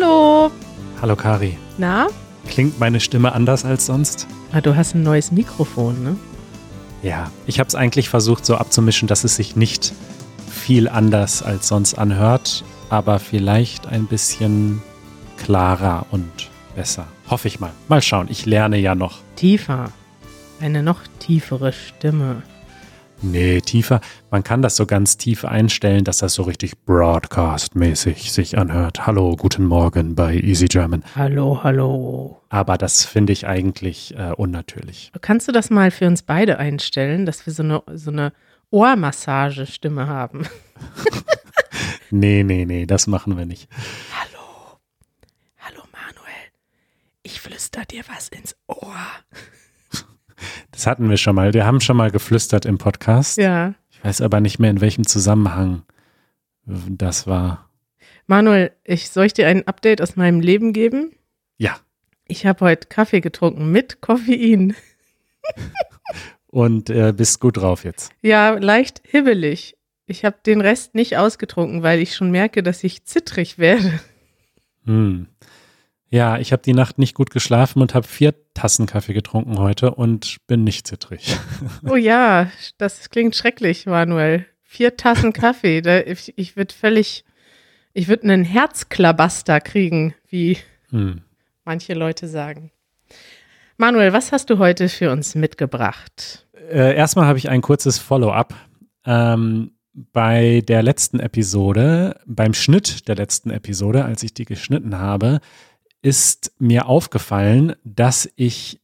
Hallo. Hallo Cari. Na? Klingt meine Stimme anders als sonst? Ah, du hast ein neues Mikrofon, ne? Ja, ich habe es eigentlich versucht so abzumischen, dass es sich nicht viel anders als sonst anhört, aber vielleicht ein bisschen klarer und besser. Hoffe ich mal. Mal schauen, ich lerne ja noch. Tiefer. Eine noch tiefere Stimme. Nee, tiefer. Man kann das so ganz tief einstellen, dass das so richtig broadcast-mäßig sich anhört. Hallo, guten Morgen bei Easy German. Hallo, hallo. Aber das finde ich eigentlich unnatürlich. Kannst du das mal für uns beide einstellen, dass wir so eine Ohrmassage-Stimme haben? Nee, das machen wir nicht. Hallo, hallo Manuel, ich flüster dir was ins Ohr. Das hatten wir schon mal. Wir haben schon mal geflüstert im Podcast. Ja. Ich weiß aber nicht mehr, in welchem Zusammenhang das war. Manuel, soll ich dir ein Update aus meinem Leben geben? Ja. Ich habe heute Kaffee getrunken mit Koffein. Und bist gut drauf jetzt? Ja, leicht hibbelig. Ich habe den Rest nicht ausgetrunken, weil ich schon merke, dass ich zittrig werde. Ja, ich habe die Nacht nicht gut geschlafen und habe 4 Tassen Kaffee getrunken heute und bin nicht zittrig. Oh ja, das klingt schrecklich, Manuel. 4 Tassen Kaffee, ich würde einen Herzklabaster kriegen, wie manche Leute sagen. Manuel, was hast du heute für uns mitgebracht? Erstmal habe ich ein kurzes Follow-up. Bei der letzten Episode, beim Schnitt der letzten Episode, als ich die geschnitten habe, ist mir aufgefallen, dass ich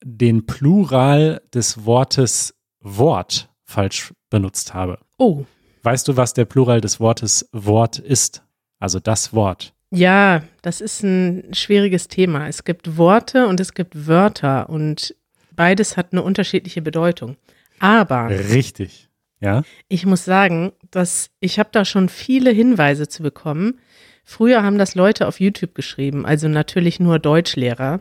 den Plural des Wortes Wort falsch benutzt habe. Oh. Weißt du, was der Plural des Wortes Wort ist? Also das Wort. Ja, das ist ein schwieriges Thema. Es gibt Worte und es gibt Wörter und beides hat eine unterschiedliche Bedeutung. Aber richtig, ja. Ich muss sagen, dass ich habe da schon viele Hinweise zu bekommen. Früher haben das Leute auf YouTube geschrieben, also natürlich nur Deutschlehrer,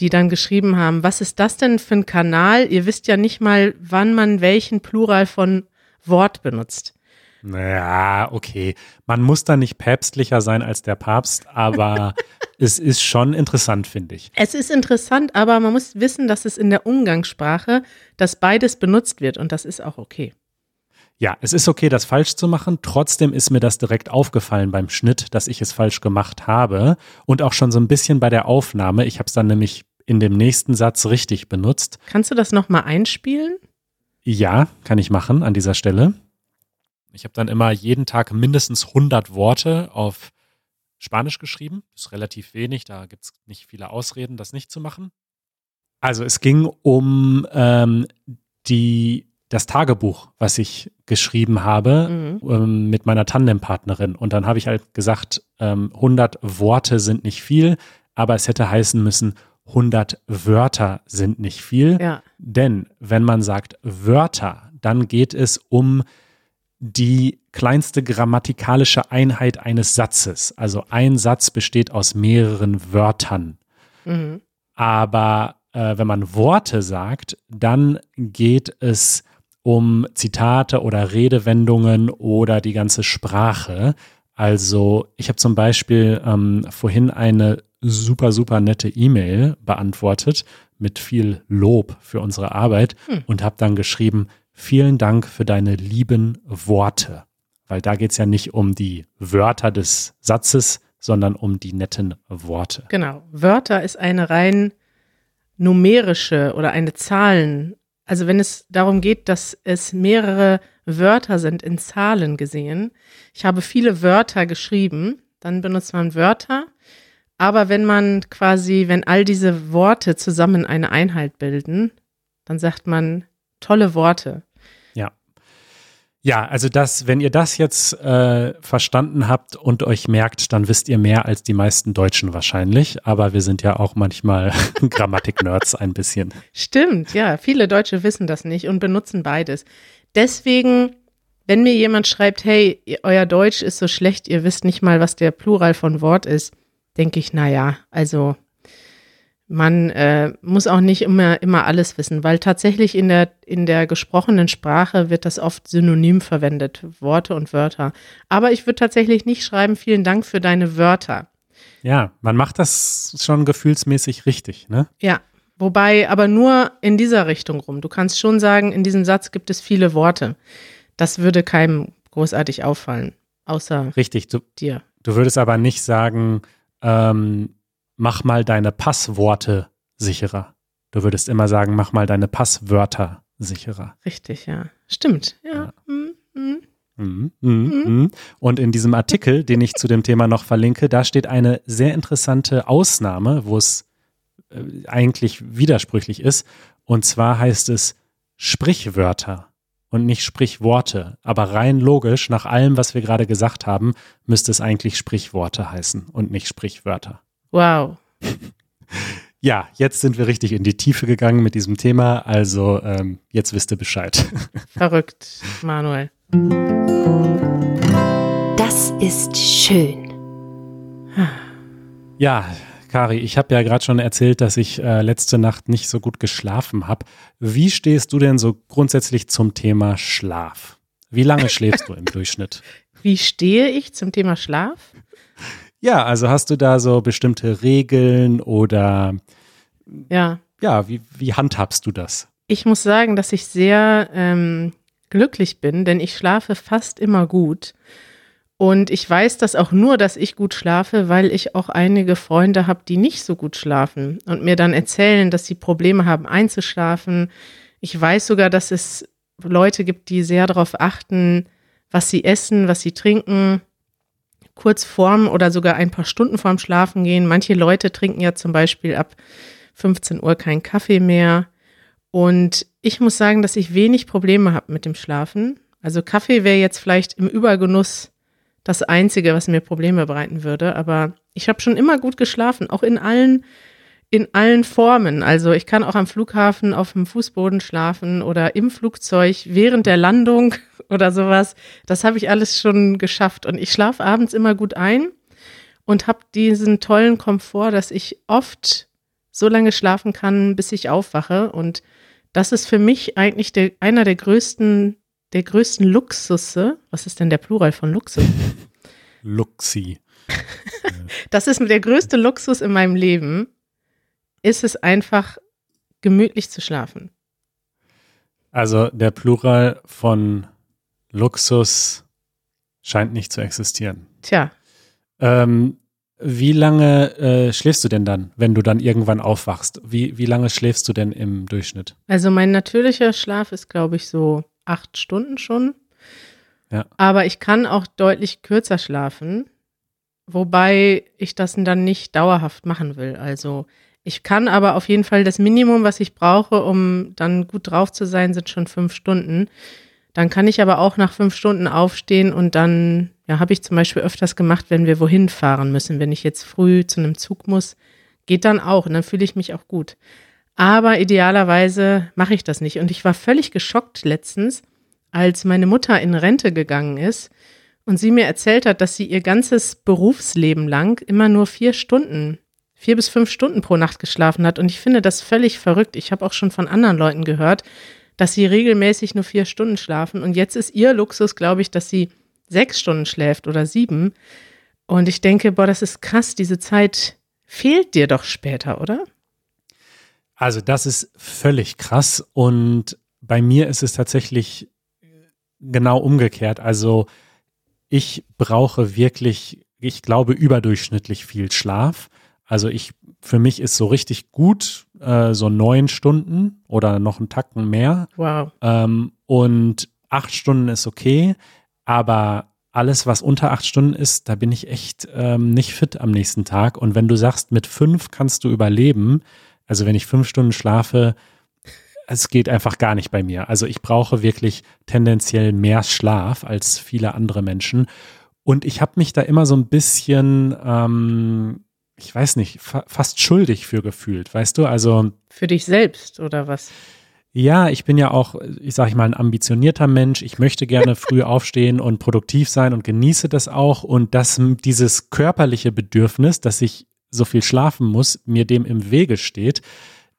die dann geschrieben haben, was ist das denn für ein Kanal? Ihr wisst ja nicht mal, wann man welchen Plural von Wort benutzt. Naja, okay. Man muss da nicht päpstlicher sein als der Papst, aber es ist schon interessant, finde ich. Es ist interessant, aber man muss wissen, dass es in der Umgangssprache, dass beides benutzt wird und das ist auch okay. Ja, es ist okay, das falsch zu machen. Trotzdem ist mir das direkt aufgefallen beim Schnitt, dass ich es falsch gemacht habe und auch schon so ein bisschen bei der Aufnahme. Ich habe es dann nämlich in dem nächsten Satz richtig benutzt. Kannst du das nochmal einspielen? Ja, kann ich machen an dieser Stelle. Ich habe dann immer jeden Tag mindestens 100 Worte auf Spanisch geschrieben. Das ist relativ wenig, da gibt es nicht viele Ausreden, das nicht zu machen. Also es ging um das Tagebuch, was ich geschrieben habe mit meiner Tandempartnerin. Und dann habe ich halt gesagt, 100 Worte sind nicht viel, aber es hätte heißen müssen, 100 Wörter sind nicht viel. Ja. Denn wenn man sagt Wörter, dann geht es um die kleinste grammatikalische Einheit eines Satzes. Also ein Satz besteht aus mehreren Wörtern. Mhm. Aber wenn man Worte sagt, dann geht es um Zitate oder Redewendungen oder die ganze Sprache. Also ich habe zum Beispiel vorhin eine super, super nette E-Mail beantwortet mit viel Lob für unsere Arbeit und habe dann geschrieben, vielen Dank für deine lieben Worte. Weil da geht es ja nicht um die Wörter des Satzes, sondern um die netten Worte. Genau, Wörter ist eine rein numerische oder eine Zahlen. Also wenn es darum geht, dass es mehrere Wörter sind in Zahlen gesehen, ich habe viele Wörter geschrieben, dann benutzt man Wörter, aber wenn all diese Worte zusammen eine Einheit bilden, dann sagt man tolle Worte. Ja. Ja, also wenn ihr das jetzt verstanden habt und euch merkt, dann wisst ihr mehr als die meisten Deutschen wahrscheinlich, aber wir sind ja auch manchmal Grammatik-Nerds ein bisschen. Stimmt, ja, viele Deutsche wissen das nicht und benutzen beides. Deswegen, wenn mir jemand schreibt, hey, euer Deutsch ist so schlecht, ihr wisst nicht mal, was der Plural von Wort ist, denke ich, naja, also man muss auch nicht immer alles wissen, weil tatsächlich in der gesprochenen Sprache wird das oft synonym verwendet, Worte und Wörter. Aber ich würde tatsächlich nicht schreiben, vielen Dank für deine Wörter, Ja, man macht das schon gefühlsmäßig richtig, ne? Ja, wobei aber nur in dieser Richtung rum. Du kannst schon sagen, in diesem Satz gibt es viele Worte. Das würde keinem großartig auffallen, außer richtig, dir. Du würdest aber nicht sagen, mach mal deine Passworte sicherer. Du würdest immer sagen, mach mal deine Passwörter sicherer. Richtig, ja. Stimmt, ja. Und in diesem Artikel, den ich zu dem Thema noch verlinke, da steht eine sehr interessante Ausnahme, wo es eigentlich widersprüchlich ist. Und zwar heißt es Sprichwörter und nicht Sprichworte. Aber rein logisch, nach allem, was wir gerade gesagt haben, müsste es eigentlich Sprichworte heißen und nicht Sprichwörter. Wow. Ja, jetzt sind wir richtig in die Tiefe gegangen mit diesem Thema. Also jetzt wisst ihr Bescheid. Verrückt, Manuel. Das ist schön. Ja, Cari, ich habe ja gerade schon erzählt, dass ich letzte Nacht nicht so gut geschlafen habe. Wie stehst du denn so grundsätzlich zum Thema Schlaf? Wie lange schläfst du im Durchschnitt? Wie stehe ich zum Thema Schlaf? Ja, also hast du da so bestimmte Regeln oder ja, wie handhabst du das? Ich muss sagen, dass ich sehr glücklich bin, denn ich schlafe fast immer gut und ich weiß das auch nur, dass ich gut schlafe, weil ich auch einige Freunde habe, die nicht so gut schlafen und mir dann erzählen, dass sie Probleme haben einzuschlafen. Ich weiß sogar, dass es Leute gibt, die sehr darauf achten, was sie essen, was sie trinken, kurz vorm oder sogar ein paar Stunden vorm Schlafen gehen. Manche Leute trinken ja zum Beispiel ab 15 Uhr keinen Kaffee mehr. Und ich muss sagen, dass ich wenig Probleme habe mit dem Schlafen. Also Kaffee wäre jetzt vielleicht im Übergenuss das Einzige, was mir Probleme bereiten würde. Aber ich habe schon immer gut geschlafen, auch in allen Formen. Also ich kann auch am Flughafen auf dem Fußboden schlafen oder im Flugzeug während der Landung oder sowas. Das habe ich alles schon geschafft. Und ich schlafe abends immer gut ein und habe diesen tollen Komfort, dass ich oft so lange schlafen kann, bis ich aufwache. Und das ist für mich eigentlich einer der größten Luxusse. Was ist denn der Plural von Luxus? Luxi. Das ist der größte Luxus in meinem Leben, ist es einfach, gemütlich zu schlafen. Also der Plural von Luxus scheint nicht zu existieren. Tja. Wie lange schläfst du denn dann, wenn du dann irgendwann aufwachst? Wie lange schläfst du denn im Durchschnitt? Also mein natürlicher Schlaf ist, glaube ich, so 8 Stunden schon. Ja. Aber ich kann auch deutlich kürzer schlafen, wobei ich das dann nicht dauerhaft machen will. Also ich kann aber auf jeden Fall das Minimum, was ich brauche, um dann gut drauf zu sein, sind schon 5 Stunden. Dann kann ich aber auch nach 5 Stunden aufstehen und dann, ja, habe ich zum Beispiel öfters gemacht, wenn wir wohin fahren müssen. Wenn ich jetzt früh zu einem Zug muss, geht dann auch und dann fühle ich mich auch gut. Aber idealerweise mache ich das nicht. Und ich war völlig geschockt letztens, als meine Mutter in Rente gegangen ist und sie mir erzählt hat, dass sie ihr ganzes Berufsleben lang immer nur 4 bis 5 Stunden pro Nacht geschlafen hat. Und ich finde das völlig verrückt. Ich habe auch schon von anderen Leuten gehört, dass sie regelmäßig nur 4 Stunden schlafen. Und jetzt ist ihr Luxus, glaube ich, dass sie 6 Stunden schläft oder 7. Und ich denke, boah, das ist krass, diese Zeit fehlt dir doch später, oder? Also das ist völlig krass. Und bei mir ist es tatsächlich genau umgekehrt. Also ich brauche wirklich, ich glaube, überdurchschnittlich viel Schlaf. Also für mich ist so richtig gut so 9 Stunden oder noch einen Tacken mehr. Wow. Und 8 Stunden ist okay, aber alles, was unter 8 Stunden ist, da bin ich echt nicht fit am nächsten Tag. Und wenn du sagst, mit 5 kannst du überleben, also wenn ich 5 Stunden schlafe, es geht einfach gar nicht bei mir. Also ich brauche wirklich tendenziell mehr Schlaf als viele andere Menschen. Und ich habe mich da immer so ein bisschen ich weiß nicht, fast schuldig für gefühlt, weißt du, also. Für dich selbst oder was? Ja, ich bin ja auch, ich sage mal, ein ambitionierter Mensch. Ich möchte gerne früh aufstehen und produktiv sein und genieße das auch. Und dass dieses körperliche Bedürfnis, dass ich so viel schlafen muss, mir dem im Wege steht,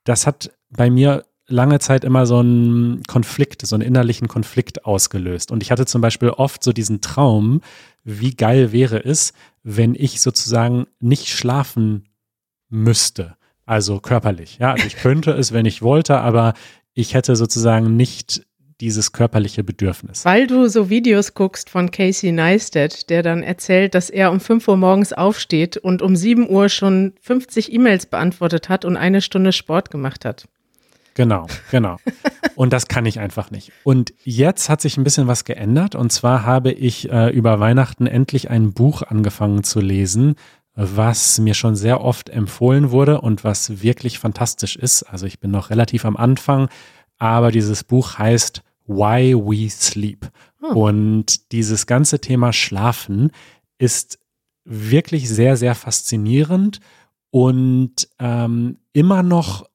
das hat bei mir lange Zeit immer so einen Konflikt, so einen innerlichen Konflikt ausgelöst. Und ich hatte zum Beispiel oft so diesen Traum, wie geil wäre es, wenn ich sozusagen nicht schlafen müsste, also körperlich. Ja, also ich könnte es, wenn ich wollte, aber ich hätte sozusagen nicht dieses körperliche Bedürfnis. Weil du so Videos guckst von Casey Neistat, der dann erzählt, dass er um 5 Uhr morgens aufsteht und um 7 Uhr schon 50 E-Mails beantwortet hat und 1 Stunde Sport gemacht hat. Genau. Und das kann ich einfach nicht. Und jetzt hat sich ein bisschen was geändert. Und zwar habe ich über Weihnachten endlich ein Buch angefangen zu lesen, was mir schon sehr oft empfohlen wurde und was wirklich fantastisch ist. Also ich bin noch relativ am Anfang, aber dieses Buch heißt Why We Sleep. Und dieses ganze Thema Schlafen ist wirklich sehr, sehr faszinierend und immer noch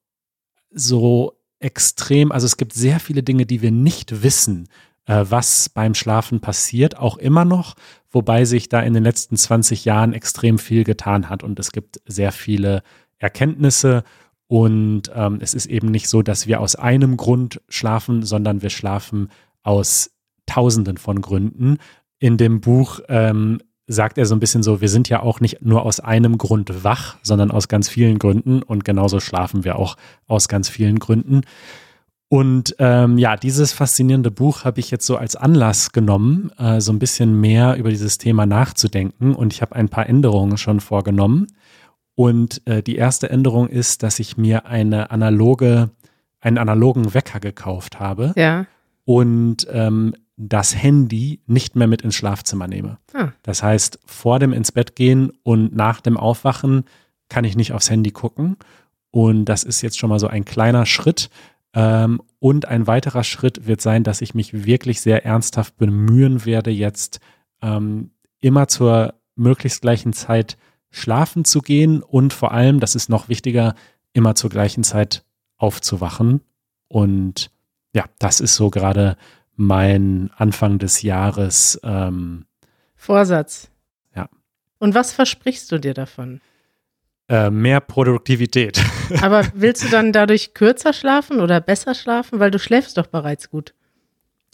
so extrem, also es gibt sehr viele Dinge, die wir nicht wissen, was beim Schlafen passiert, auch immer noch, wobei sich da in den letzten 20 Jahren extrem viel getan hat und es gibt sehr viele Erkenntnisse und es ist eben nicht so, dass wir aus einem Grund schlafen, sondern wir schlafen aus Tausenden von Gründen. In dem Buch sagt er so ein bisschen so, wir sind ja auch nicht nur aus einem Grund wach, sondern aus ganz vielen Gründen und genauso schlafen wir auch aus ganz vielen Gründen. Und dieses faszinierende Buch habe ich jetzt so als Anlass genommen, so ein bisschen mehr über dieses Thema nachzudenken und ich habe ein paar Änderungen schon vorgenommen und die erste Änderung ist, dass ich mir einen analogen Wecker gekauft habe und das Handy nicht mehr mit ins Schlafzimmer nehme. Das heißt, vor dem ins Bett gehen und nach dem Aufwachen kann ich nicht aufs Handy gucken. Und das ist jetzt schon mal so ein kleiner Schritt. Und ein weiterer Schritt wird sein, dass ich mich wirklich sehr ernsthaft bemühen werde, jetzt immer zur möglichst gleichen Zeit schlafen zu gehen und vor allem, das ist noch wichtiger, immer zur gleichen Zeit aufzuwachen. Und ja, das ist so gerade mein Anfang des Jahres Vorsatz. Ja. Und was versprichst du dir davon? Mehr Produktivität. Aber willst du dann dadurch kürzer schlafen oder besser schlafen? Weil du schläfst doch bereits gut.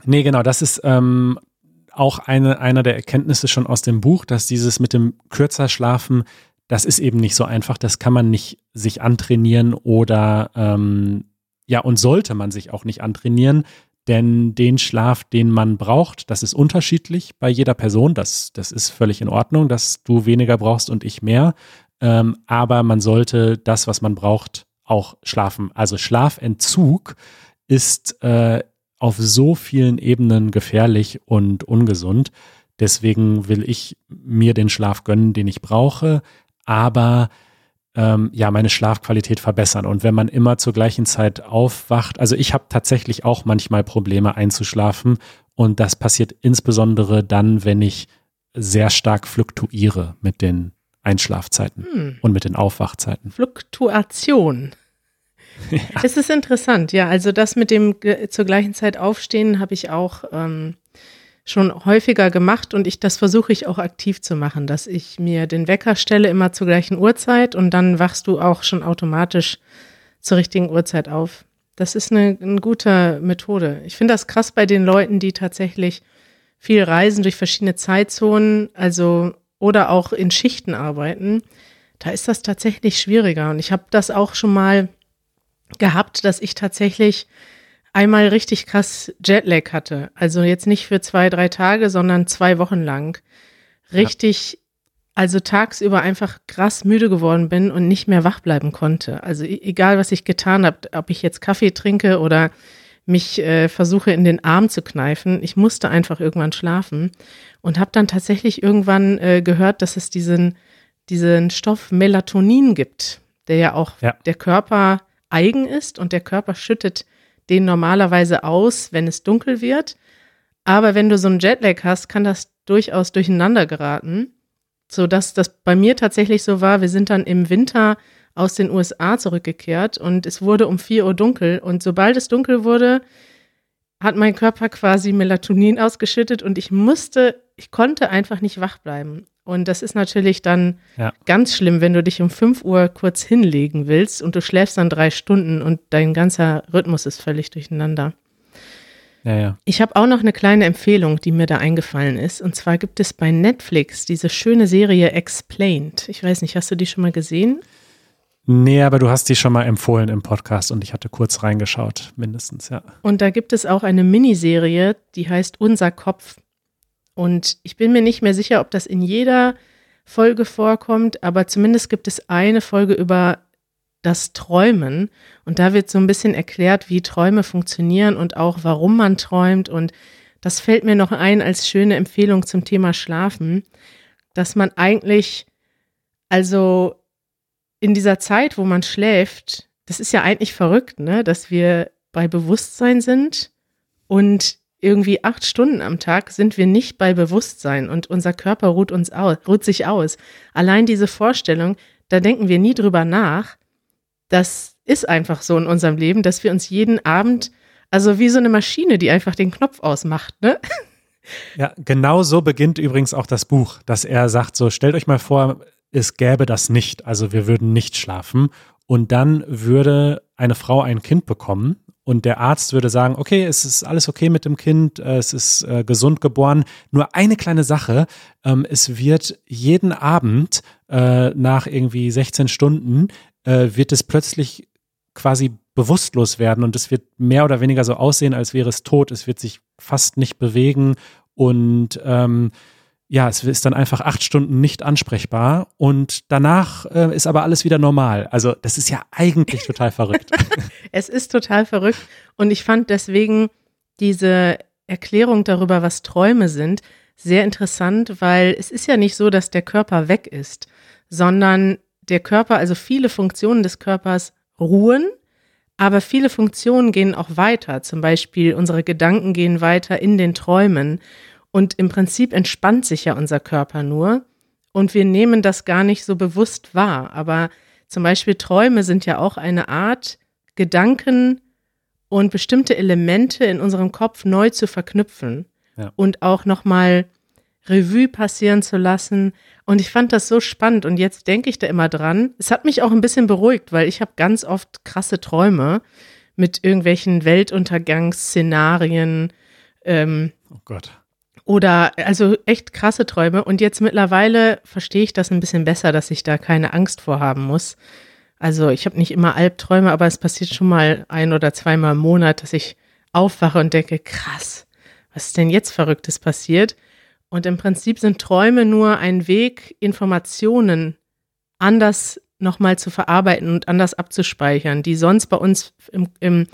Nee, genau. Das ist auch einer der Erkenntnisse schon aus dem Buch, dass dieses mit dem kürzer Schlafen, das ist eben nicht so einfach. Das kann man nicht sich antrainieren oder und sollte man sich auch nicht antrainieren. Denn den Schlaf, den man braucht, das ist unterschiedlich bei jeder Person. Das ist völlig in Ordnung, dass du weniger brauchst und ich mehr. Aber man sollte das, was man braucht, auch schlafen. Also Schlafentzug ist auf so vielen Ebenen gefährlich und ungesund. Deswegen will ich mir den Schlaf gönnen, den ich brauche, aber meine Schlafqualität verbessern. Und wenn man immer zur gleichen Zeit aufwacht, also ich habe tatsächlich auch manchmal Probleme einzuschlafen und das passiert insbesondere dann, wenn ich sehr stark fluktuiere mit den Einschlafzeiten und mit den Aufwachzeiten. Fluktuation. Ja. Es ist interessant, ja, also das mit dem zur gleichen Zeit aufstehen habe ich auch schon häufiger gemacht und das versuche ich auch aktiv zu machen, dass ich mir den Wecker stelle immer zur gleichen Uhrzeit und dann wachst du auch schon automatisch zur richtigen Uhrzeit auf. Das ist eine gute Methode. Ich finde das krass bei den Leuten, die tatsächlich viel reisen durch verschiedene Zeitzonen, also oder auch in Schichten arbeiten. Da ist das tatsächlich schwieriger und ich habe das auch schon mal gehabt, dass ich tatsächlich einmal richtig krass Jetlag hatte, also jetzt nicht für 2-3 Tage, sondern 2 Wochen lang. Richtig, Also tagsüber einfach krass müde geworden bin und nicht mehr wach bleiben konnte. Also egal, was ich getan habe, ob ich jetzt Kaffee trinke oder mich versuche in den Arm zu kneifen, ich musste einfach irgendwann schlafen und habe dann tatsächlich irgendwann gehört, dass es diesen Stoff Melatonin gibt, der ja auch der Körper eigen ist und der Körper schüttet den normalerweise aus, wenn es dunkel wird. Aber wenn du so einen Jetlag hast, kann das durchaus durcheinander geraten, sodass das bei mir tatsächlich so war. Wir sind dann im Winter aus den USA zurückgekehrt und es wurde um 4 Uhr dunkel. Und sobald es dunkel wurde, hat mein Körper quasi Melatonin ausgeschüttet und ich konnte einfach nicht wach bleiben. Und das ist natürlich dann ganz schlimm, wenn du dich um 5 Uhr kurz hinlegen willst und du schläfst dann 3 Stunden und dein ganzer Rhythmus ist völlig durcheinander. Ja, ja. Ich habe auch noch eine kleine Empfehlung, die mir da eingefallen ist. Und zwar gibt es bei Netflix diese schöne Serie Explained. Ich weiß nicht, hast du die schon mal gesehen? Nee, aber du hast die schon mal empfohlen im Podcast und ich hatte kurz reingeschaut, mindestens, ja. Und da gibt es auch eine Miniserie, die heißt Unser Kopf. Und ich bin mir nicht mehr sicher, ob das in jeder Folge vorkommt, aber zumindest gibt es eine Folge über das Träumen. Und da wird so ein bisschen erklärt, wie Träume funktionieren und auch, warum man träumt. Und das fällt mir noch ein als schöne Empfehlung zum Thema Schlafen, dass man eigentlich, also in dieser Zeit, wo man schläft, das ist ja eigentlich verrückt, ne, dass wir bei Bewusstsein sind und irgendwie 8 Stunden am Tag sind wir nicht bei Bewusstsein und unser Körper ruht sich aus. Allein diese Vorstellung, da denken wir nie drüber nach. Das ist einfach so in unserem Leben, dass wir uns jeden Abend, also wie so eine Maschine, die einfach den Knopf ausmacht, ne? Ja, genau so beginnt übrigens auch das Buch, dass er sagt so, stellt euch mal vor, es gäbe das nicht, also wir würden nicht schlafen und dann würde eine Frau ein Kind bekommen und der Arzt würde sagen, okay, es ist alles okay mit dem Kind, es ist gesund geboren, nur eine kleine Sache, es wird jeden Abend nach irgendwie 16 Stunden wird es plötzlich quasi bewusstlos werden und es wird mehr oder weniger so aussehen, als wäre es tot, es wird sich fast nicht bewegen und ja, es ist dann einfach 8 Stunden nicht ansprechbar und danach ist aber alles wieder normal. Also das ist ja eigentlich total verrückt. Es ist total verrückt und ich fand deswegen diese Erklärung darüber, was Träume sind, sehr interessant, weil es ist ja nicht so, dass der Körper weg ist, sondern der Körper, also viele Funktionen des Körpers ruhen, aber viele Funktionen gehen auch weiter. Zum Beispiel unsere Gedanken gehen weiter in den Träumen. Und im Prinzip entspannt sich ja unser Körper nur und wir nehmen das gar nicht so bewusst wahr. Aber zum Beispiel Träume sind ja auch eine Art, Gedanken und bestimmte Elemente in unserem Kopf neu zu verknüpfen, ja, und auch nochmal Revue passieren zu lassen. Und ich fand das so spannend und jetzt denke ich da immer dran. Es hat mich auch ein bisschen beruhigt, weil ich habe ganz oft krasse Träume mit irgendwelchen Weltuntergangsszenarien. Oh Gott. Oder also echt krasse Träume und jetzt mittlerweile verstehe ich das ein bisschen besser, dass ich da keine Angst vor haben muss. Also ich habe nicht immer Albträume, aber es passiert schon mal 1 oder 2 Mal im Monat, dass ich aufwache und denke, krass, was ist denn jetzt Verrücktes passiert? Und im Prinzip sind Träume nur ein Weg, Informationen anders nochmal zu verarbeiten und anders abzuspeichern, die sonst bei uns im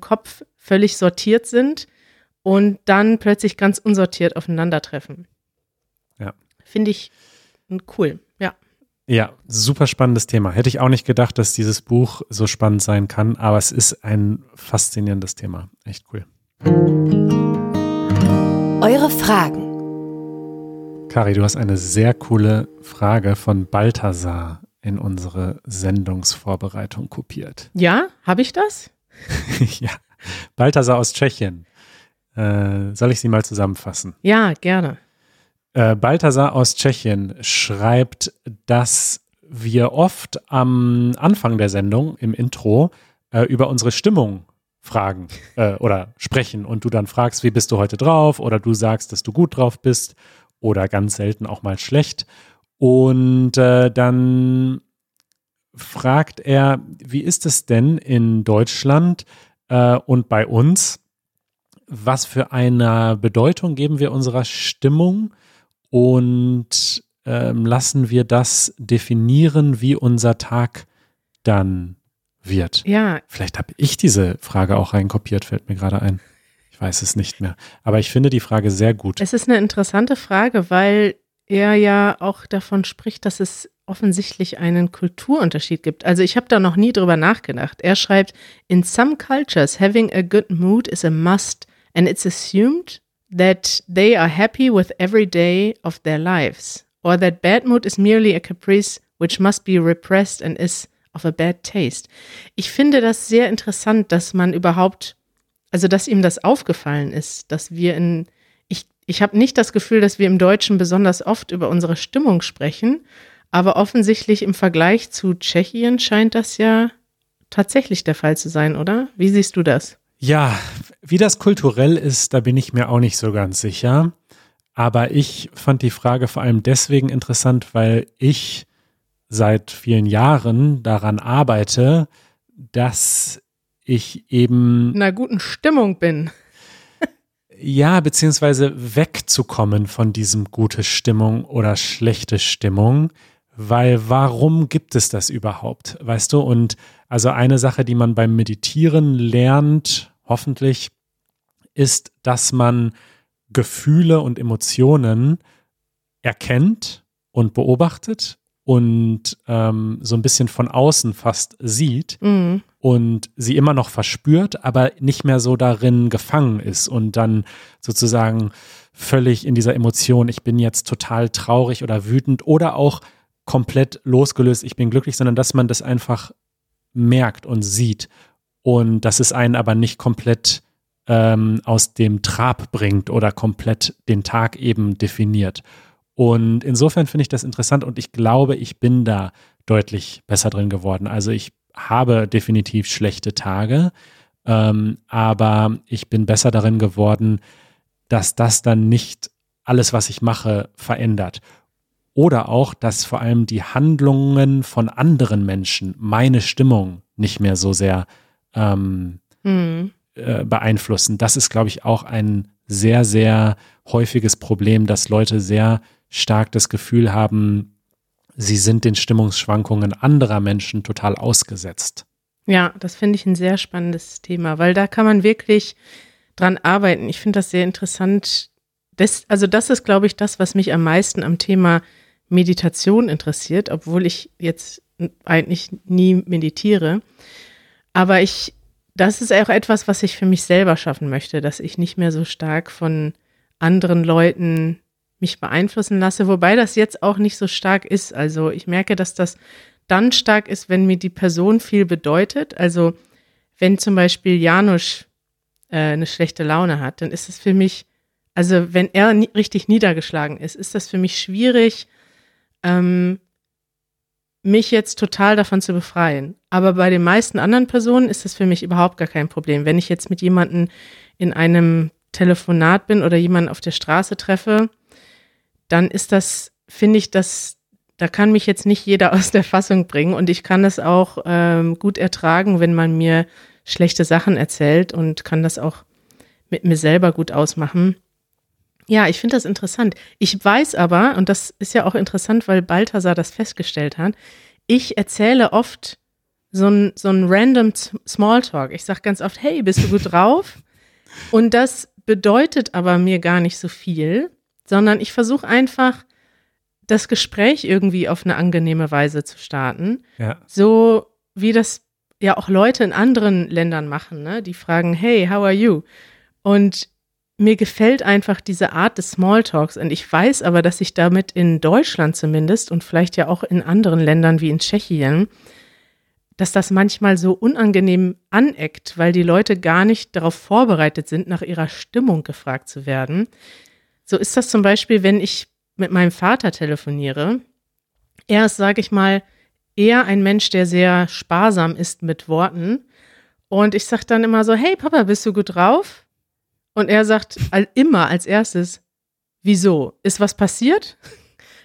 Kopf völlig sortiert sind. Und dann plötzlich ganz unsortiert aufeinandertreffen. Ja. Finde ich cool, ja. Ja, super spannendes Thema. Hätte ich auch nicht gedacht, dass dieses Buch so spannend sein kann, aber es ist ein faszinierendes Thema. Echt cool. Eure Fragen. Cari, du hast eine sehr coole Frage von Baltazar in unsere Sendungsvorbereitung kopiert. Ja, habe ich das? Ja, Baltazar aus Tschechien. Soll ich sie mal zusammenfassen? Ja, gerne. Baltazar aus Tschechien schreibt, dass wir oft am Anfang der Sendung, im Intro, über unsere Stimmung fragen oder sprechen und du dann fragst, wie bist du heute drauf? Oder du sagst, dass du gut drauf bist oder ganz selten auch mal schlecht. Und dann fragt er, wie ist es denn in Deutschland und bei uns? Was für eine Bedeutung geben wir unserer Stimmung und lassen wir das definieren, wie unser Tag dann wird? Ja. Vielleicht habe ich diese Frage auch reinkopiert, fällt mir gerade ein. Ich weiß es nicht mehr. Aber ich finde die Frage sehr gut. Es ist eine interessante Frage, weil er ja auch davon spricht, dass es offensichtlich einen Kulturunterschied gibt. Also ich habe da noch nie drüber nachgedacht. Er schreibt, in some cultures having a good mood is a must. And it's assumed that they are happy with every day of their lives, or that bad mood is merely a caprice which must be repressed and is of a bad taste. Ich finde das sehr interessant, dass man überhaupt, also dass ihm das aufgefallen ist, dass wir ich habe nicht das Gefühl, dass wir im Deutschen besonders oft über unsere Stimmung sprechen, aber offensichtlich im Vergleich zu Tschechien scheint das ja tatsächlich der Fall zu sein, oder? Wie siehst du das? Ja, Wie das kulturell ist, da bin ich mir auch nicht so ganz sicher. Aber ich fand die Frage vor allem deswegen interessant, weil ich seit vielen Jahren daran arbeite, dass ich eben in einer guten Stimmung bin. Ja, beziehungsweise wegzukommen von diesem gute Stimmung oder schlechte Stimmung, weil warum gibt es das überhaupt, weißt du? Und also eine Sache, die man beim Meditieren lernt, hoffentlich, ist, dass man Gefühle und Emotionen erkennt und beobachtet und so ein bisschen von außen fast sieht und sie immer noch verspürt, aber nicht mehr so darin gefangen ist und dann sozusagen völlig in dieser Emotion, ich bin jetzt total traurig oder wütend oder auch komplett losgelöst, ich bin glücklich, sondern dass man das einfach merkt und sieht und dass es einen aber nicht komplett aus dem Trab bringt oder komplett den Tag eben definiert. Und insofern finde ich das interessant und ich glaube, ich bin da deutlich besser drin geworden. Also ich habe definitiv schlechte Tage, aber ich bin besser darin geworden, dass das dann nicht alles, was ich mache, verändert. Oder auch, dass vor allem die Handlungen von anderen Menschen meine Stimmung nicht mehr so sehr beeinflussen. Das ist, glaube ich, auch ein sehr, sehr häufiges Problem, dass Leute sehr stark das Gefühl haben, sie sind den Stimmungsschwankungen anderer Menschen total ausgesetzt. Ja, das finde ich ein sehr spannendes Thema, weil da kann man wirklich dran arbeiten. Ich finde das sehr interessant. Das ist, glaube ich, das, was mich am meisten am Thema Meditation interessiert, obwohl ich jetzt eigentlich nie meditiere. Aber das ist auch etwas, was ich für mich selber schaffen möchte, dass ich nicht mehr so stark von anderen Leuten mich beeinflussen lasse, wobei das jetzt auch nicht so stark ist. Also ich merke, dass das dann stark ist, wenn mir die Person viel bedeutet. Also wenn zum Beispiel Janusz eine schlechte Laune hat, dann ist es für mich, also wenn er richtig niedergeschlagen ist, ist das für mich schwierig, mich jetzt total davon zu befreien. Aber bei den meisten anderen Personen ist das für mich überhaupt gar kein Problem. Wenn ich jetzt mit jemandem in einem Telefonat bin oder jemanden auf der Straße treffe, dann ist das, finde ich, da kann mich jetzt nicht jeder aus der Fassung bringen und ich kann das auch gut ertragen, wenn man mir schlechte Sachen erzählt und kann das auch mit mir selber gut ausmachen. Ja, ich finde das interessant. Ich weiß aber, und das ist ja auch interessant, weil Baltazar das festgestellt hat, ich erzähle oft so ein random Smalltalk. Ich sage ganz oft, hey, bist du gut drauf? Und das bedeutet aber mir gar nicht so viel, sondern ich versuche einfach, das Gespräch irgendwie auf eine angenehme Weise zu starten. Ja. So wie das ja auch Leute in anderen Ländern machen, ne? Die fragen, hey, how are you? Und mir gefällt einfach diese Art des Smalltalks und ich weiß aber, dass ich damit in Deutschland zumindest und vielleicht ja auch in anderen Ländern wie in Tschechien, dass das manchmal so unangenehm aneckt, weil die Leute gar nicht darauf vorbereitet sind, nach ihrer Stimmung gefragt zu werden. So ist das zum Beispiel, wenn ich mit meinem Vater telefoniere. Er ist, sage ich mal, eher ein Mensch, der sehr sparsam ist mit Worten und ich sage dann immer so, hey Papa, bist du gut drauf? Und er sagt immer als erstes, wieso? Ist was passiert?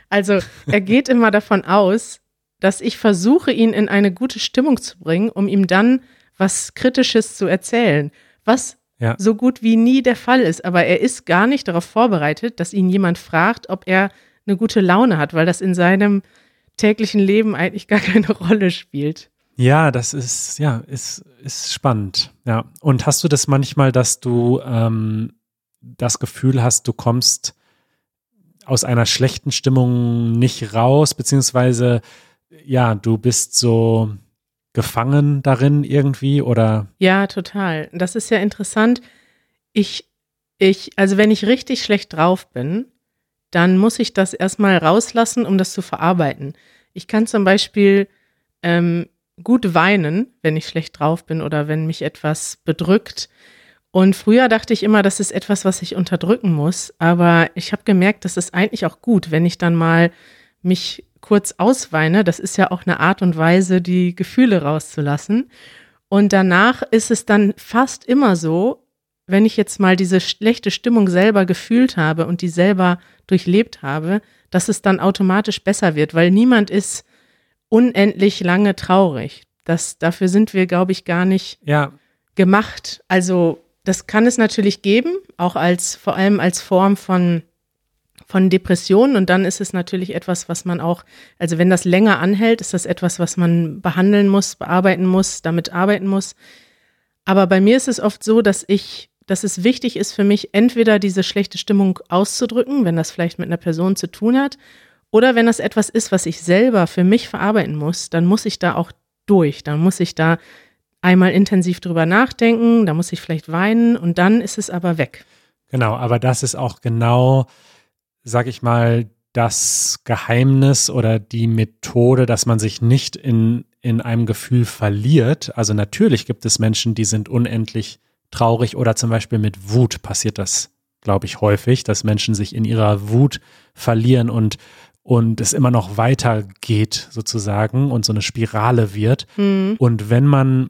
Also er geht immer davon aus, dass ich versuche, ihn in eine gute Stimmung zu bringen, um ihm dann was Kritisches zu erzählen, was so gut wie nie der Fall ist. Aber er ist gar nicht darauf vorbereitet, dass ihn jemand fragt, ob er eine gute Laune hat, weil das in seinem täglichen Leben eigentlich gar keine Rolle spielt. Ja, das ist, ist spannend, ja. Und hast du das manchmal, dass du das Gefühl hast, du kommst aus einer schlechten Stimmung nicht raus, beziehungsweise, ja, du bist so gefangen darin irgendwie, oder? Ja, total. Das ist ja interessant. Also wenn ich richtig schlecht drauf bin, dann muss ich das erstmal rauslassen, um das zu verarbeiten. Ich kann zum Beispiel, gut weinen, wenn ich schlecht drauf bin oder wenn mich etwas bedrückt. Und früher dachte ich immer, das ist etwas, was ich unterdrücken muss. Aber ich habe gemerkt, das ist eigentlich auch gut, wenn ich dann mal mich kurz ausweine. Das ist ja auch eine Art und Weise, die Gefühle rauszulassen. Und danach ist es dann fast immer so, wenn ich jetzt mal diese schlechte Stimmung selber gefühlt habe und die selber durchlebt habe, dass es dann automatisch besser wird, weil niemand ist unendlich lange traurig. Dafür sind wir, glaube ich, gar nicht gemacht. Also das kann es natürlich geben, auch vor allem als Form von Depressionen, und dann ist es natürlich etwas, was man auch, also wenn das länger anhält, ist das etwas, was man behandeln muss, bearbeiten muss, damit arbeiten muss. Aber bei mir ist es oft so, dass es wichtig ist für mich, entweder diese schlechte Stimmung auszudrücken, wenn das vielleicht mit einer Person zu tun hat, oder wenn das etwas ist, was ich selber für mich verarbeiten muss, dann muss ich da auch durch, dann muss ich da einmal intensiv drüber nachdenken, da muss ich vielleicht weinen und dann ist es aber weg. Genau, aber das ist auch genau, sag ich mal, das Geheimnis oder die Methode, dass man sich nicht in einem Gefühl verliert. Also natürlich gibt es Menschen, die sind unendlich traurig, oder zum Beispiel mit Wut passiert das, glaube ich, häufig, dass Menschen sich in ihrer Wut verlieren und es immer noch weitergeht sozusagen und so eine Spirale wird. Mhm. Und wenn man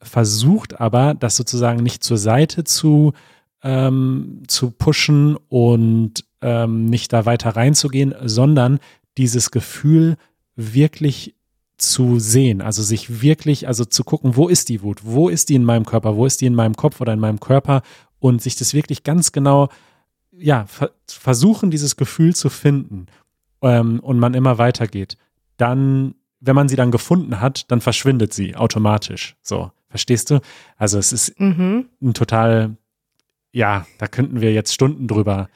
versucht aber, das sozusagen nicht zur Seite zu pushen und nicht da weiter reinzugehen, sondern dieses Gefühl wirklich zu sehen, also sich wirklich, also zu gucken, wo ist die Wut, wo ist die in meinem Körper, wo ist die in meinem Kopf oder in meinem Körper, und sich das wirklich ganz genau, versuchen, dieses Gefühl zu finden, und man immer weitergeht. Dann, wenn man sie dann gefunden hat, dann verschwindet sie automatisch. So, verstehst du? Also es ist ein total, da könnten wir jetzt Stunden drüber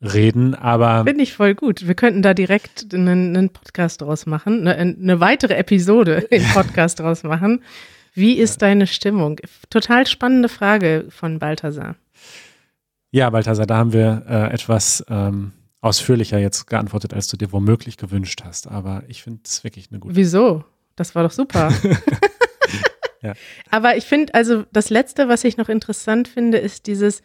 reden, aber… Finde ich voll gut. Wir könnten da direkt einen Podcast draus machen, eine weitere Episode im Podcast draus machen. Wie ist deine Stimmung? Total spannende Frage von Baltazar. Ja, Baltazar, da haben wir etwas ausführlicher jetzt geantwortet, als du dir womöglich gewünscht hast. Aber ich finde es wirklich eine gute… Wieso? Das war doch super. Ja. Aber ich finde, also das Letzte, was ich noch interessant finde, ist dieses…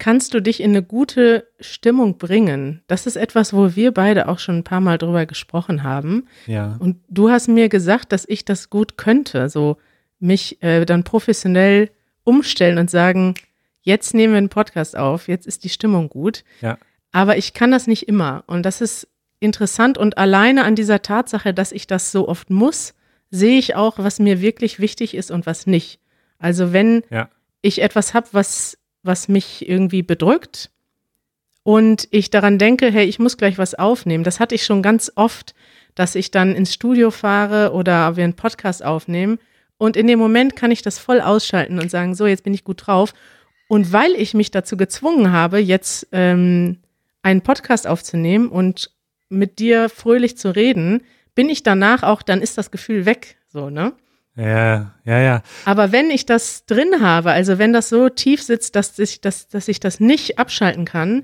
kannst du dich in eine gute Stimmung bringen? Das ist etwas, wo wir beide auch schon ein paar Mal drüber gesprochen haben. Ja. Und du hast mir gesagt, dass ich das gut könnte, so mich dann professionell umstellen und sagen, jetzt nehmen wir einen Podcast auf, jetzt ist die Stimmung gut. Ja. Aber ich kann das nicht immer. Und das ist interessant, und alleine an dieser Tatsache, dass ich das so oft muss, sehe ich auch, was mir wirklich wichtig ist und was nicht. Also wenn ich etwas habe, was mich irgendwie bedrückt und ich daran denke, hey, ich muss gleich was aufnehmen. Das hatte ich schon ganz oft, dass ich dann ins Studio fahre oder wir einen Podcast aufnehmen, und in dem Moment kann ich das voll ausschalten und sagen, so, jetzt bin ich gut drauf. Und weil ich mich dazu gezwungen habe, jetzt einen Podcast aufzunehmen und mit dir fröhlich zu reden, bin ich danach auch, dann ist das Gefühl weg, so, ne? Ja. Aber wenn ich das drin habe, also wenn das so tief sitzt, dass ich das nicht abschalten kann,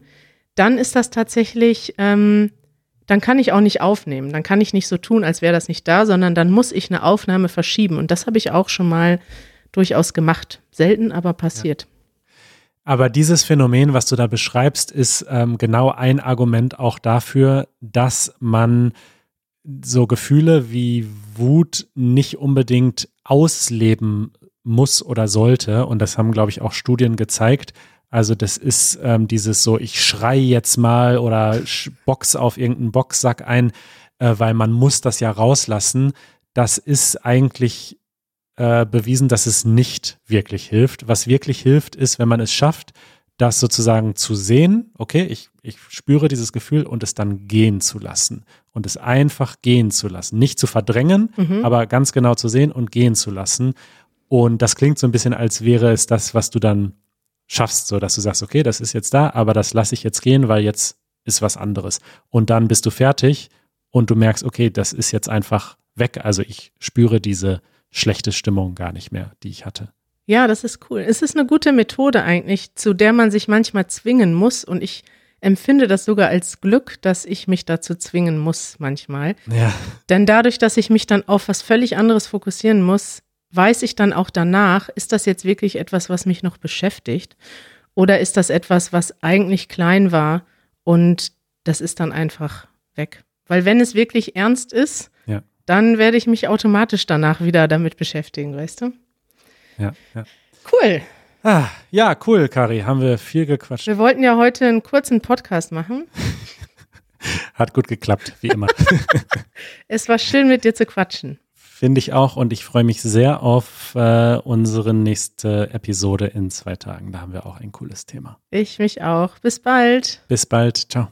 dann ist das tatsächlich, dann kann ich auch nicht aufnehmen. Dann kann ich nicht so tun, als wäre das nicht da, sondern dann muss ich eine Aufnahme verschieben. Und das habe ich auch schon mal durchaus gemacht. Selten, aber passiert. Ja. Aber dieses Phänomen, was du da beschreibst, ist genau ein Argument auch dafür, dass man so Gefühle wie Wut nicht unbedingt ausleben muss oder sollte. Und das haben, glaube ich, auch Studien gezeigt. Also das ist dieses so, ich schreie jetzt mal oder box auf irgendeinen Boxsack ein, weil man muss das ja rauslassen. Das ist eigentlich bewiesen, dass es nicht wirklich hilft. Was wirklich hilft, ist, wenn man es schafft, das sozusagen zu sehen, okay, ich spüre dieses Gefühl, und es dann gehen zu lassen. Und es einfach gehen zu lassen. Nicht zu verdrängen, aber ganz genau zu sehen und gehen zu lassen. Und das klingt so ein bisschen, als wäre es das, was du dann schaffst, so dass du sagst, okay, das ist jetzt da, aber das lasse ich jetzt gehen, weil jetzt ist was anderes. Und dann bist du fertig und du merkst, okay, das ist jetzt einfach weg. Also ich spüre diese schlechte Stimmung gar nicht mehr, die ich hatte. Ja, das ist cool. Es ist eine gute Methode eigentlich, zu der man sich manchmal zwingen muss. Und ich empfinde das sogar als Glück, dass ich mich dazu zwingen muss manchmal. Ja. Denn dadurch, dass ich mich dann auf was völlig anderes fokussieren muss, weiß ich dann auch danach, ist das jetzt wirklich etwas, was mich noch beschäftigt? Oder ist das etwas, was eigentlich klein war und das ist dann einfach weg? Weil wenn es wirklich ernst ist, dann werde ich mich automatisch danach wieder damit beschäftigen, weißt du? Ja. Cool. Ah, ja, cool, Cari, haben wir viel gequatscht. Wir wollten ja heute einen kurzen Podcast machen. Hat gut geklappt, wie immer. Es war schön, mit dir zu quatschen. Finde ich auch, und ich freue mich sehr auf unsere nächste Episode in 2 Tagen. Da haben wir auch ein cooles Thema. Ich mich auch. Bis bald. Ciao.